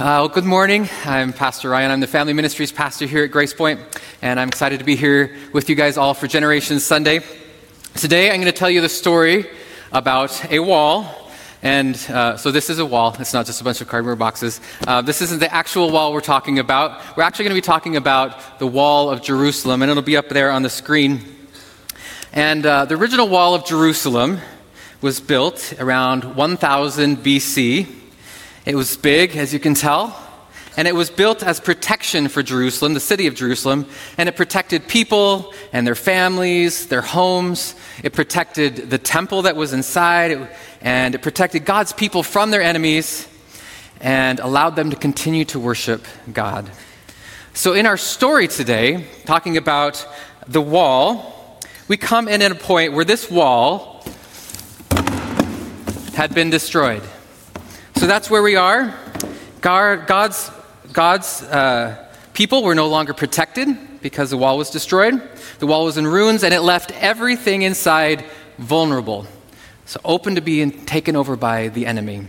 Good morning. I'm Pastor Ryan. I'm the Family Ministries pastor here at Grace Point, and I'm excited to be here with you guys all for Generations Sunday. Today, I'm going to tell you the story about a wall, and so this is a wall. It's not just a bunch of cardboard boxes. This isn't the actual wall we're talking about. We're actually going to be talking about the wall of Jerusalem, and it'll be up there on the screen. And the original wall of Jerusalem was built around 1000 BC. It was big, as you can tell, and it was built as protection for Jerusalem, the city of Jerusalem, and it protected people and their families, their homes. It protected the temple that was inside, and it protected God's people from their enemies and allowed them to continue to worship God. So in our story today, talking about the wall, we come in at a point where this wall had been destroyed. So that's where we are. God's people were no longer protected because the wall was destroyed. The wall was in ruins, and it left everything inside vulnerable, so open to being taken over by the enemy.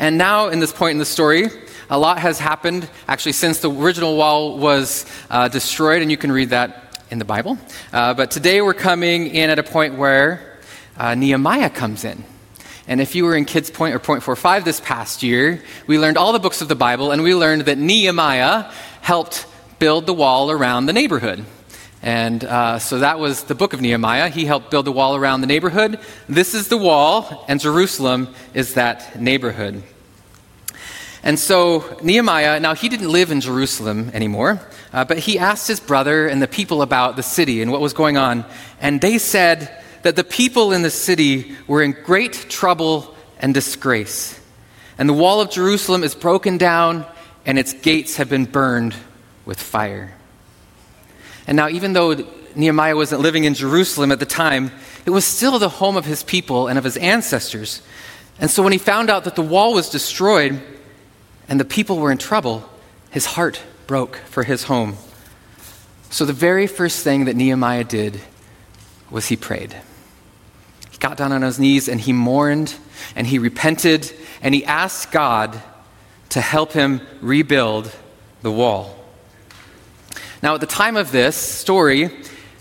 And now, in this point in the story, a lot has happened, actually, since the original wall was destroyed, and you can read that in the Bible. But today we're coming in at a point where Nehemiah comes in. And if you were in Kids Point or Point 45 this past year, we learned all the books of the Bible, and we learned that Nehemiah helped build the wall around the neighborhood. And so that was the book of Nehemiah. He helped build the wall around the neighborhood. This is the wall, and Jerusalem is that neighborhood. And so Nehemiah, now he didn't live in Jerusalem anymore, but he asked his brother and the people about the city and what was going on. And they said that the people in the city were in great trouble and disgrace. And the wall of Jerusalem is broken down, and its gates have been burned with fire. And now, even though Nehemiah wasn't living in Jerusalem at the time, it was still the home of his people and of his ancestors. And so when he found out that the wall was destroyed and the people were in trouble, his heart broke for his home. So the very first thing that Nehemiah did was he prayed. He got down on his knees, and he mourned, and he repented, and he asked God to help him rebuild the wall. Now, at the time of this story,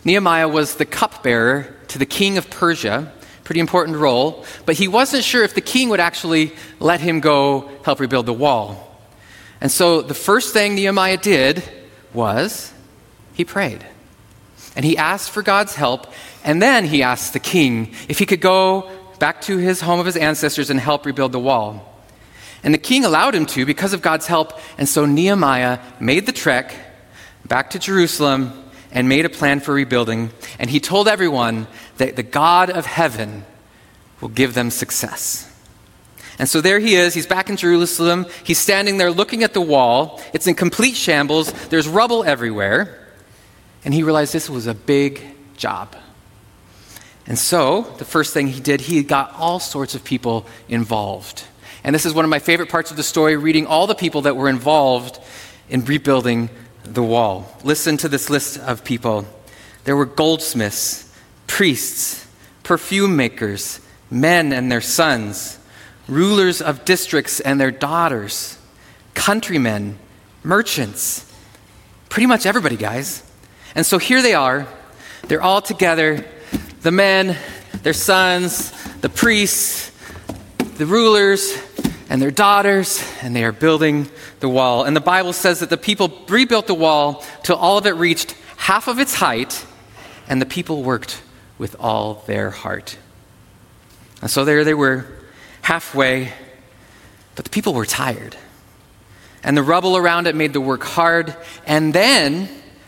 Nehemiah was the cupbearer to the king of Persia, pretty important role, but he wasn't sure if the king would actually let him go help rebuild the wall. And so the first thing Nehemiah did was he prayed. And he asked for God's help, and then he asked the king if he could go back to his home of his ancestors and help rebuild the wall. And the king allowed him to because of God's help, and so Nehemiah made the trek back to Jerusalem and made a plan for rebuilding, and he told everyone that the God of heaven will give them success. And so there he is. He's back in Jerusalem. He's standing there looking at the wall. It's in complete shambles. There's rubble everywhere. And he realized this was a big job. And so, the first thing he did, he got all sorts of people involved. And this is one of my favorite parts of the story, reading all the people that were involved in rebuilding the wall. Listen to this list of people. There were goldsmiths, priests, perfume makers, men and their sons, rulers of districts and their daughters, countrymen, merchants, pretty much everybody, guys. And so here they are, they're all together, the men, their sons, the priests, the rulers, and their daughters, and they are building the wall. And the Bible says that the people rebuilt the wall till all of it reached half of its height, and the people worked with all their heart. And so there they were, halfway, but the people were tired. And the rubble around it made the work hard, and then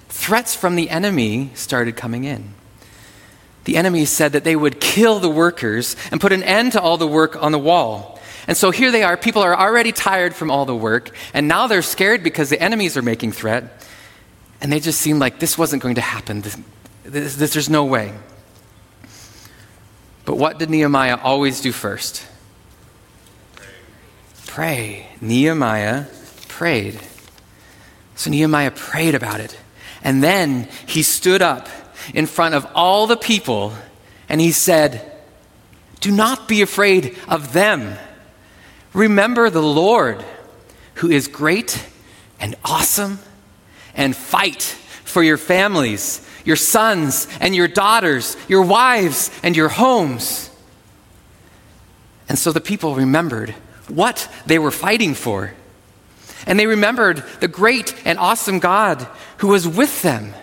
threats from the enemy started coming in. The enemy said that they would kill the workers and put an end to all the work on the wall. And so here they are, people are already tired from all the work, and now they're scared because the enemies are making threat, and they just seemed like this wasn't going to happen. There's no way. But what did Nehemiah always do first? Pray. Nehemiah prayed. So Nehemiah prayed about it. And then he stood up in front of all the people, and he said, "Do not be afraid of them. Remember the Lord who is great and awesome, and fight for your families, your sons and your daughters, your wives and your homes." And so the people remembered what they were fighting for. And they remembered the great and awesome God who was with them.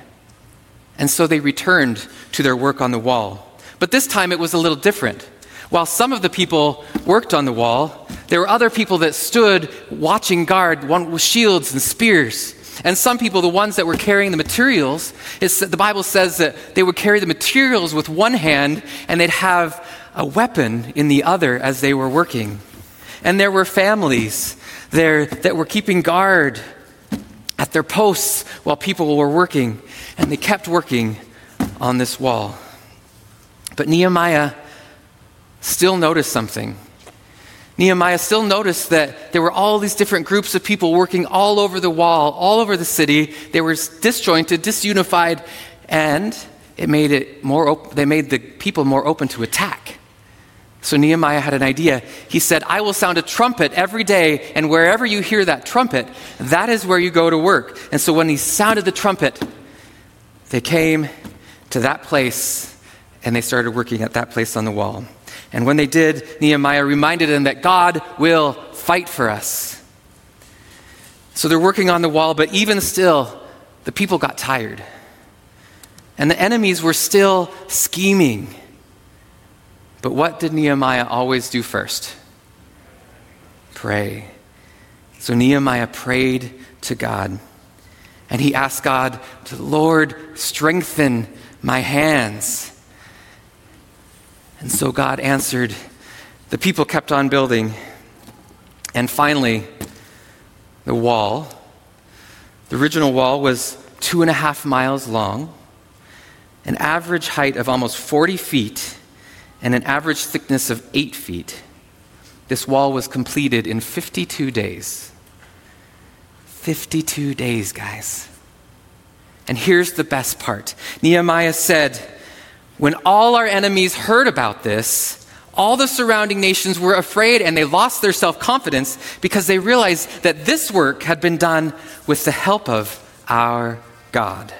And so they returned to their work on the wall. But this time it was a little different. While some of the people worked on the wall, there were other people that stood watching guard, one with shields and spears. And some people, the ones that were carrying the materials, the Bible says that they would carry the materials with one hand and they'd have a weapon in the other as they were working. And there were families there that were keeping guard at their posts while people were working. And they kept working on this wall. But Nehemiah still noticed something. Nehemiah still noticed that there were all these different groups of people working all over the wall, all over the city. They were disjointed, disunified, and they made the people more open to attack. So Nehemiah had an idea. He said, "I will sound a trumpet every day, and wherever you hear that trumpet, that is where you go to work." And so when he sounded the trumpet, they came to that place, and they started working at that place on the wall. And when they did, Nehemiah reminded them that God will fight for us. So they're working on the wall, but even still, the people got tired. And the enemies were still scheming. But what did Nehemiah always do first? Pray. So Nehemiah prayed to God. And he asked God, "Lord, strengthen my hands." And so God answered. The people kept on building. And finally, the wall, the original wall, was 2.5 miles long, an average height of almost 40 feet, and an average thickness of 8 feet. This wall was completed in 52 days. 52 days, guys. And here's the best part. Nehemiah said, "When all our enemies heard about this, all the surrounding nations were afraid and they lost their self-confidence because they realized that this work had been done with the help of our God."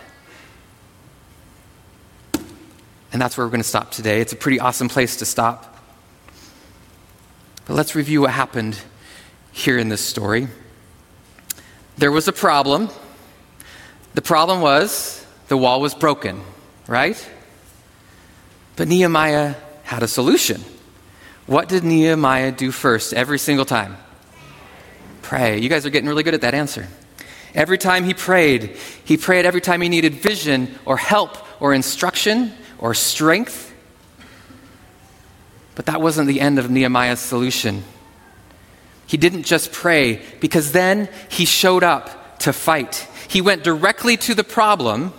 And that's where we're going to stop today. It's a pretty awesome place to stop. But let's review what happened here in this story. There was a problem. The problem was the wall was broken, right? But Nehemiah had a solution. What did Nehemiah do first every single time? Pray. You guys are getting really good at that answer. Every time he prayed every time he needed vision or help or instruction or strength. But that wasn't the end of Nehemiah's solution. He didn't just pray, because then he showed up to fight. He went directly to the problem,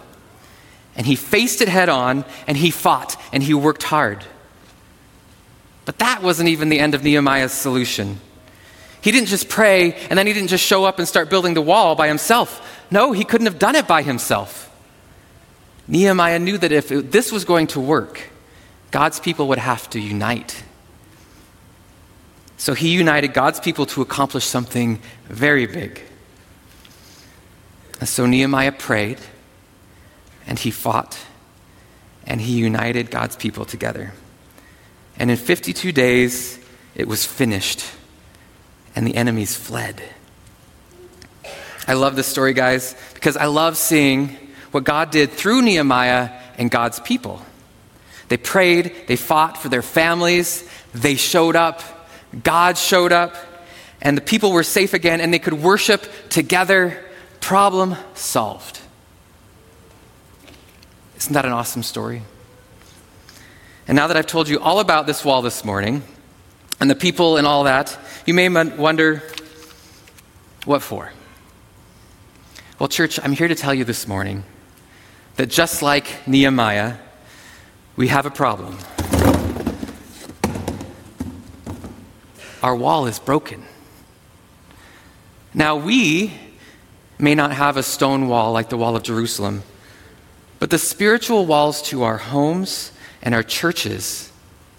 and he faced it head on, and he fought, and he worked hard. But that wasn't even the end of Nehemiah's solution. He didn't just pray, and then he didn't just show up and start building the wall by himself. No, he couldn't have done it by himself. Nehemiah knew that if this was going to work, God's people would have to unite. So he united God's people to accomplish something very big. And so Nehemiah prayed, and he fought, and he united God's people together. And in 52 days, it was finished, and the enemies fled. I love this story, guys, because I love seeing what God did through Nehemiah and God's people. They prayed, they fought for their families, they showed up, God showed up, and the people were safe again, and they could worship together. Problem solved. Isn't that an awesome story? And now that I've told you all about this wall this morning and the people and all that, you may wonder, what for? Well, church, I'm here to tell you this morning that just like Nehemiah, we have a problem. Our wall is broken. Now, we may not have a stone wall like the wall of Jerusalem, but the spiritual walls to our homes and our churches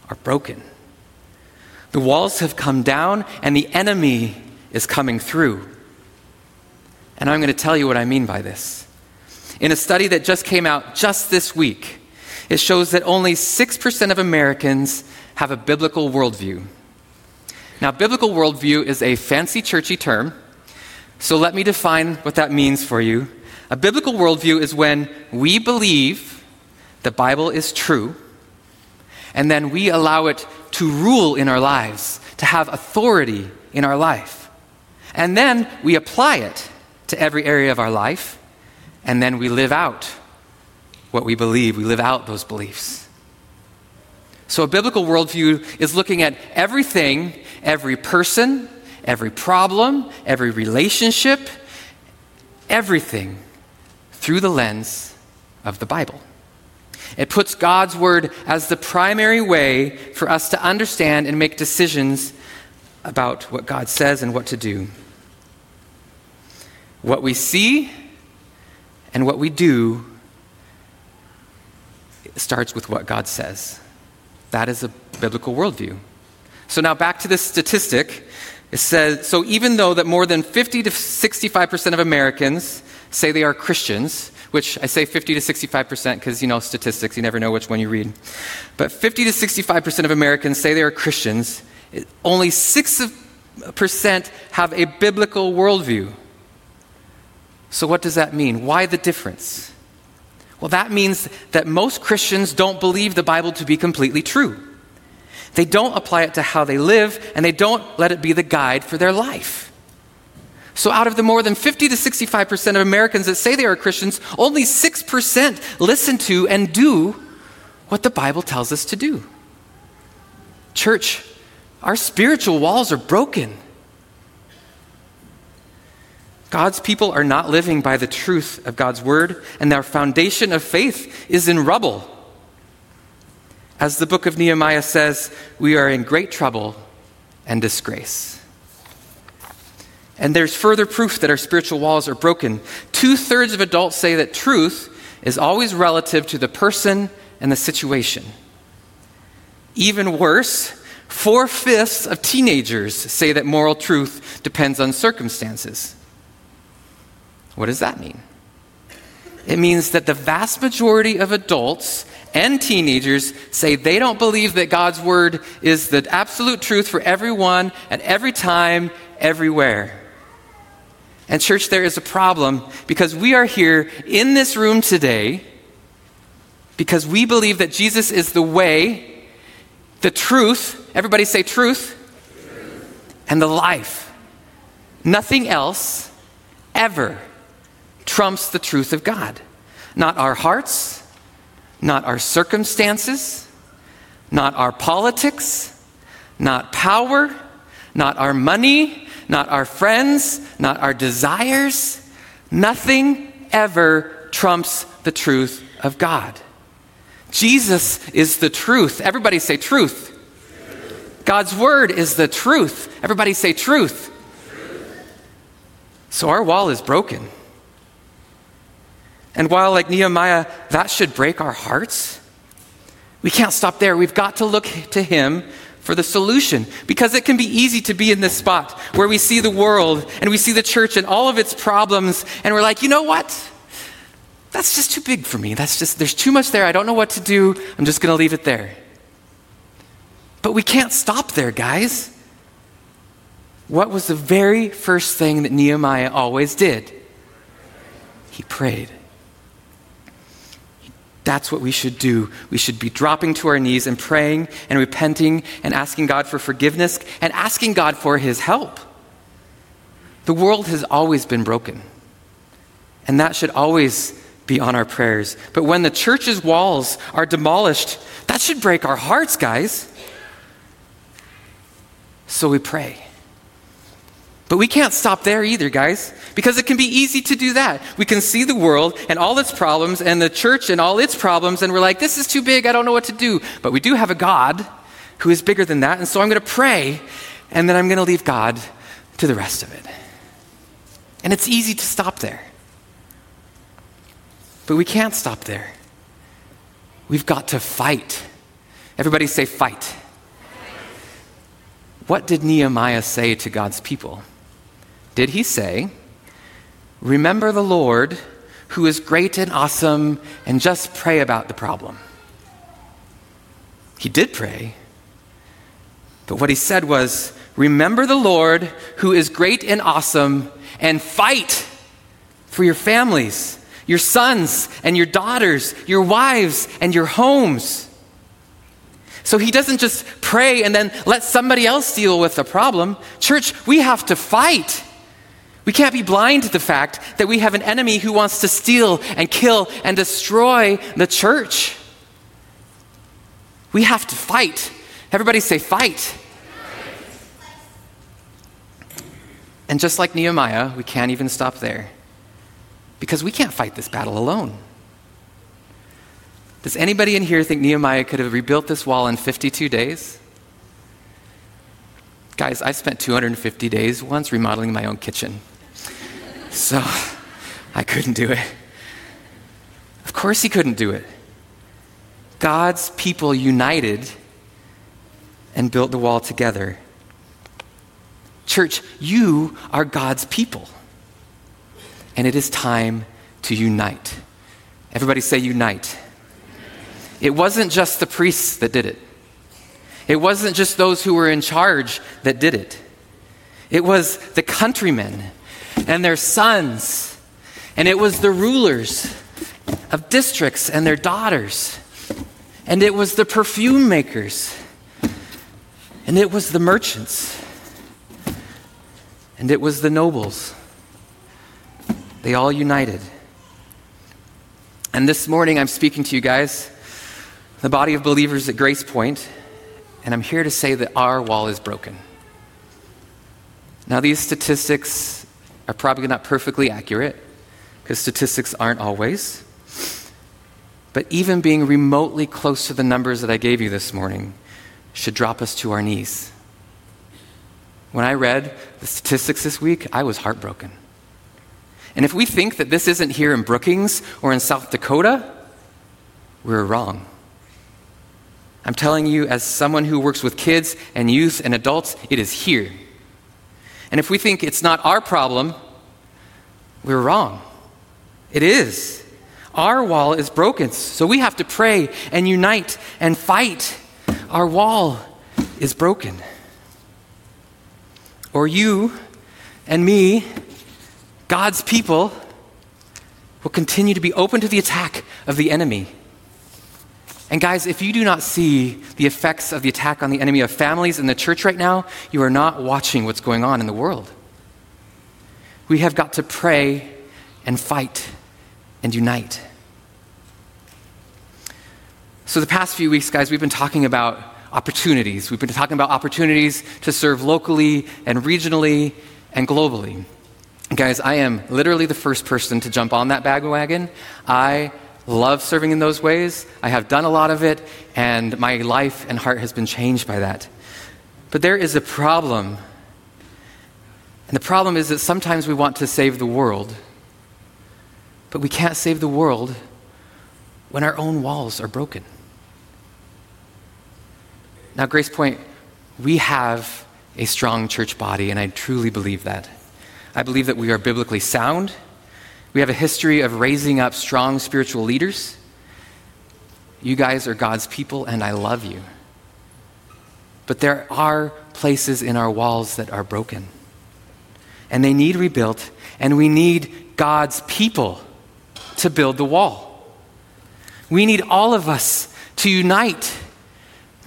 are broken. The walls have come down and the enemy is coming through. And I'm going to tell you what I mean by this. In a study that just came out just this week, it shows that only 6% of Americans have a biblical worldview. Now, biblical worldview is a fancy churchy term, so let me define what that means for you. A biblical worldview is when we believe the Bible is true, and then we allow it to rule in our lives, to have authority in our life. And then we apply it to every area of our life, and then we live out what we believe. We live out those beliefs. So a biblical worldview is looking at everything, every person, every problem, every relationship, everything through the lens of the Bible. It puts God's word as the primary way for us to understand and make decisions about what God says and what to do. What we see and what we do starts with what God says. That is a biblical worldview. So now back to this statistic. It says, so even though that more than 50 to 65% of Americans say they are Christians, which I say 50 to 65% because, you know, statistics, you never know which one you read. But 50 to 65% of Americans say they are Christians. Only 6% have a biblical worldview. So what does that mean? Why the difference? Well, that means that most Christians don't believe the Bible to be completely true. They don't apply it to how they live, and they don't let it be the guide for their life. So out of the more than 50 to 65% of Americans that say they are Christians, only 6% listen to and do what the Bible tells us to do. Church, our spiritual walls are broken. God's people are not living by the truth of God's word, and their foundation of faith is in rubble. As the book of Nehemiah says, we are in great trouble and disgrace. And there's further proof that our spiritual walls are broken. 2/3 of adults say that truth is always relative to the person and the situation. Even worse, 4/5 of teenagers say that moral truth depends on circumstances. What does that mean? It means that the vast majority of adults and teenagers say they don't believe that God's word is the absolute truth for everyone at every time, everywhere. And church, there is a problem because we are here in this room today because we believe that Jesus is the way, the truth, everybody say truth, and the life. Nothing else ever trumps the truth of God. Not our hearts, not our circumstances, not our politics, not power, not our money, not our friends, not our desires. Nothing ever trumps the truth of God. Jesus is the truth. Everybody say truth. God's word is the truth. Everybody say truth. So our wall is broken. And while, like Nehemiah, that should break our hearts, we can't stop there. We've got to look to him for the solution, because it can be easy to be in this spot where we see the world and we see the church and all of its problems, and we're like, you know what? That's just too big for me. There's too much there. I don't know what to do. I'm just going to leave it there. But we can't stop there, guys. What was the very first thing that Nehemiah always did? He prayed. That's what we should do. We should be dropping to our knees and praying and repenting and asking God for forgiveness and asking God for his help. The world has always been broken, and that should always be on our prayers. But when the church's walls are demolished, that should break our hearts, guys. So we pray. But we can't stop there either, guys, because it can be easy to do that. We can see the world and all its problems and the church and all its problems, and we're like, this is too big, I don't know what to do. But we do have a God who is bigger than that, and so I'm going to pray, and then I'm going to leave God to the rest of it. And it's easy to stop there. But we can't stop there. We've got to fight. Everybody say fight. What did Nehemiah say to God's people? Did he say, Remember the Lord who is great and awesome, and just pray about the problem. He did pray, but what he said was, remember the Lord who is great and awesome, and fight for your families, your sons and your daughters, your wives and your homes. So he doesn't just pray and then let somebody else deal with the problem. Church, we have to fight. We can't be blind to the fact that we have an enemy who wants to steal and kill and destroy the church. We have to fight. Everybody say fight. And just like Nehemiah, we can't even stop there, because we can't fight this battle alone. Does anybody in here think Nehemiah could have rebuilt this wall in 52 days? Guys, I spent 250 days once remodeling my own kitchen. So I couldn't do it. Of course he couldn't do it. God's people united and built the wall together. Church, you are God's people, and it is time to unite. Everybody say unite. It wasn't just the priests that did it. It wasn't just those who were in charge that did it. It was the countrymen and their sons, and it was the rulers of districts and their daughters, and it was the perfume makers, and it was the merchants, and it was the nobles. They all united. And this morning I'm speaking to you guys, the body of believers at Grace Point, and I'm here to say that our wall is broken. Now, these statistics are probably not perfectly accurate, because statistics aren't always. But even being remotely close to the numbers that I gave you this morning should drop us to our knees. When I read the statistics this week, I was heartbroken. And if we think that this isn't here in Brookings or in South Dakota, we're wrong. I'm telling you, as someone who works with kids and youth and adults, it is here. And if we think it's not our problem, we're wrong. It is. Our wall is broken, so we have to pray and unite and fight. Our wall is broken. Or you and me, God's people, will continue to be open to the attack of the enemy. And guys, if you do not see the effects of the attack on the enemy of families in the church right now, you are not watching what's going on in the world. We have got to pray and fight and unite. So the past few weeks, guys, we've been talking about opportunities. We've been talking about opportunities to serve locally and regionally and globally. And guys, I am literally the first person to jump on that bandwagon. I love serving in those ways. I have done a lot of it, and my life and heart has been changed by that. But there is a problem. And the problem is that sometimes we want to save the world, but we can't save the world when our own walls are broken. Now, Grace Point, we have a strong church body, and I truly believe that. I believe that we are biblically sound. We have a history of raising up strong spiritual leaders. You guys are God's people, and I love you. But there are places in our walls that are broken, and they need rebuilt, and we need God's people to build the wall. We need all of us to unite.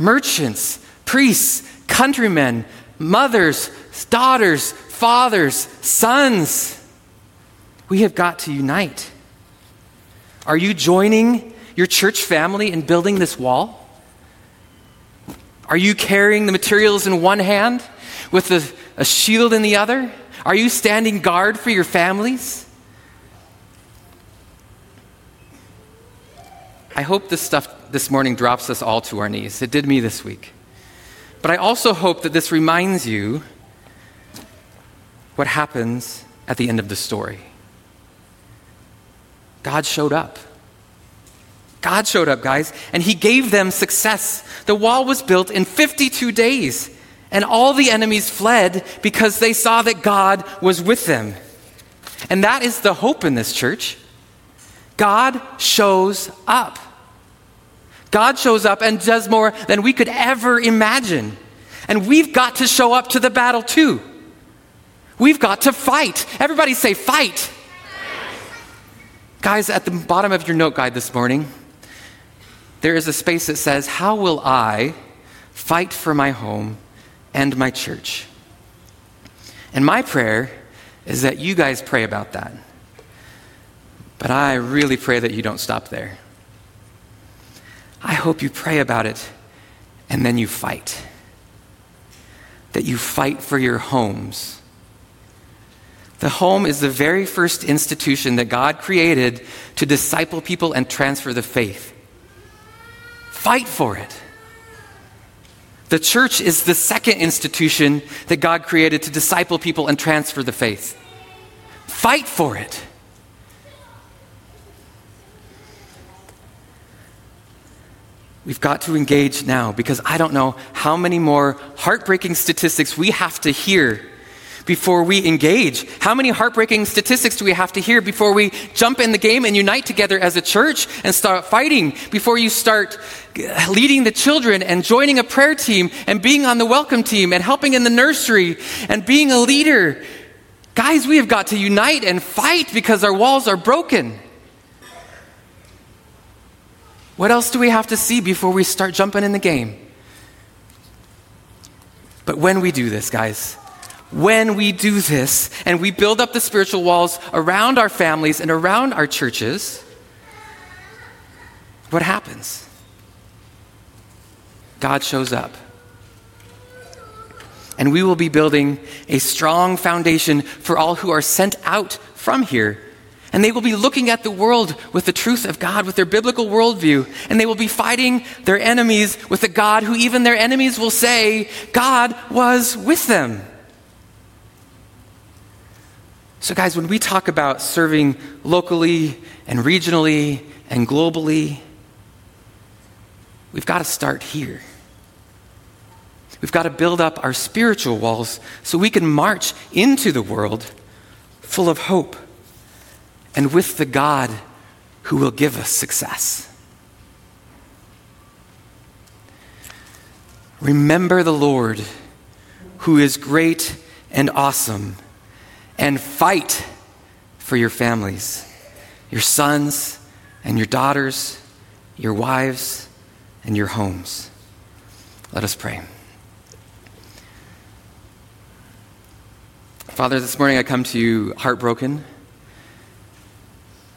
Merchants, priests, countrymen, mothers, daughters, fathers, sons. We have got to unite. Are you joining your church family in building this wall? Are you carrying the materials in one hand with a shield in the other? Are you standing guard for your families? I hope this stuff this morning drops us all to our knees. It did me this week. But I also hope that this reminds you what happens at the end of the story. God showed up. God showed up, guys, and he gave them success. The wall was built in 52 days, and all the enemies fled because they saw that God was with them. And that is the hope in this church. God shows up. God shows up and does more than we could ever imagine. And we've got to show up to the battle too. We've got to fight. Everybody say fight. Guys, at the bottom of your note guide this morning, there is a space that says, how will I fight for my home and my church? And my prayer is that you guys pray about that. But I really pray that you don't stop there. I hope you pray about it and then you fight. That you fight for your homes. The home is the very first institution that God created to disciple people and transfer the faith. Fight for it. The church is the second institution that God created to disciple people and transfer the faith. Fight for it. We've got to engage now, because I don't know how many more heartbreaking statistics we have to hear before we engage. How many heartbreaking statistics do we have to hear before we jump in the game and unite together as a church and start fighting? Before you start leading the children and joining a prayer team and being on the welcome team and helping in the nursery and being a leader. Guys, we have got to unite and fight because our walls are broken. What else do we have to see before we start jumping in the game? But when we do this, guys, when we do this and we build up the spiritual walls around our families and around our churches, what happens? God shows up. And we will be building a strong foundation for all who are sent out from here. And they will be looking at the world with the truth of God, with their biblical worldview. And they will be fighting their enemies with a God who even their enemies will say, God was with them. So guys, when we talk about serving locally and regionally and globally, we've got to start here. We've got to build up our spiritual walls so we can march into the world full of hope and with the God who will give us success. Remember the Lord who is great and awesome, and fight for your families, your sons and your daughters, your wives and your homes. Let us pray. Father, this morning I come to you heartbroken.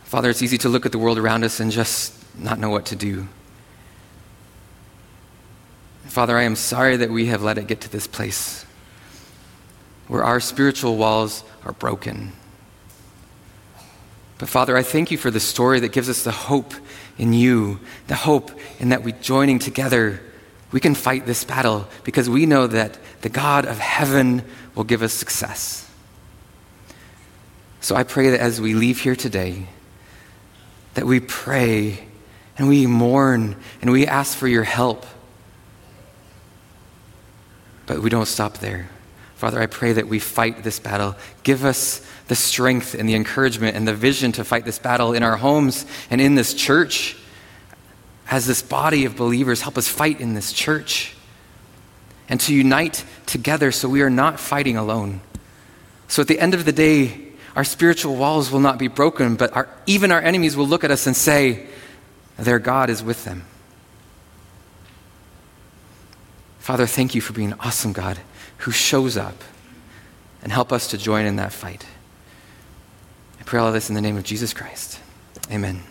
Father, it's easy to look at the world around us and just not know what to do. Father, I am sorry that we have let it get to this place where our spiritual walls are broken. But Father, I thank you for the story that gives us the hope in you, the hope in that we joining together, we can fight this battle because we know that the God of heaven will give us success. So I pray that as we leave here today, that we pray and we mourn and we ask for your help. But we don't stop there. Father, I pray that we fight this battle. Give us the strength and the encouragement and the vision to fight this battle in our homes and in this church. As this body of believers, help us fight in this church and to unite together so we are not fighting alone. So at the end of the day, our spiritual walls will not be broken, but even our enemies will look at us and say, their God is with them. Father, thank you for being an awesome God who shows up, and help us to join in that fight. I pray all of this in the name of Jesus Christ. Amen.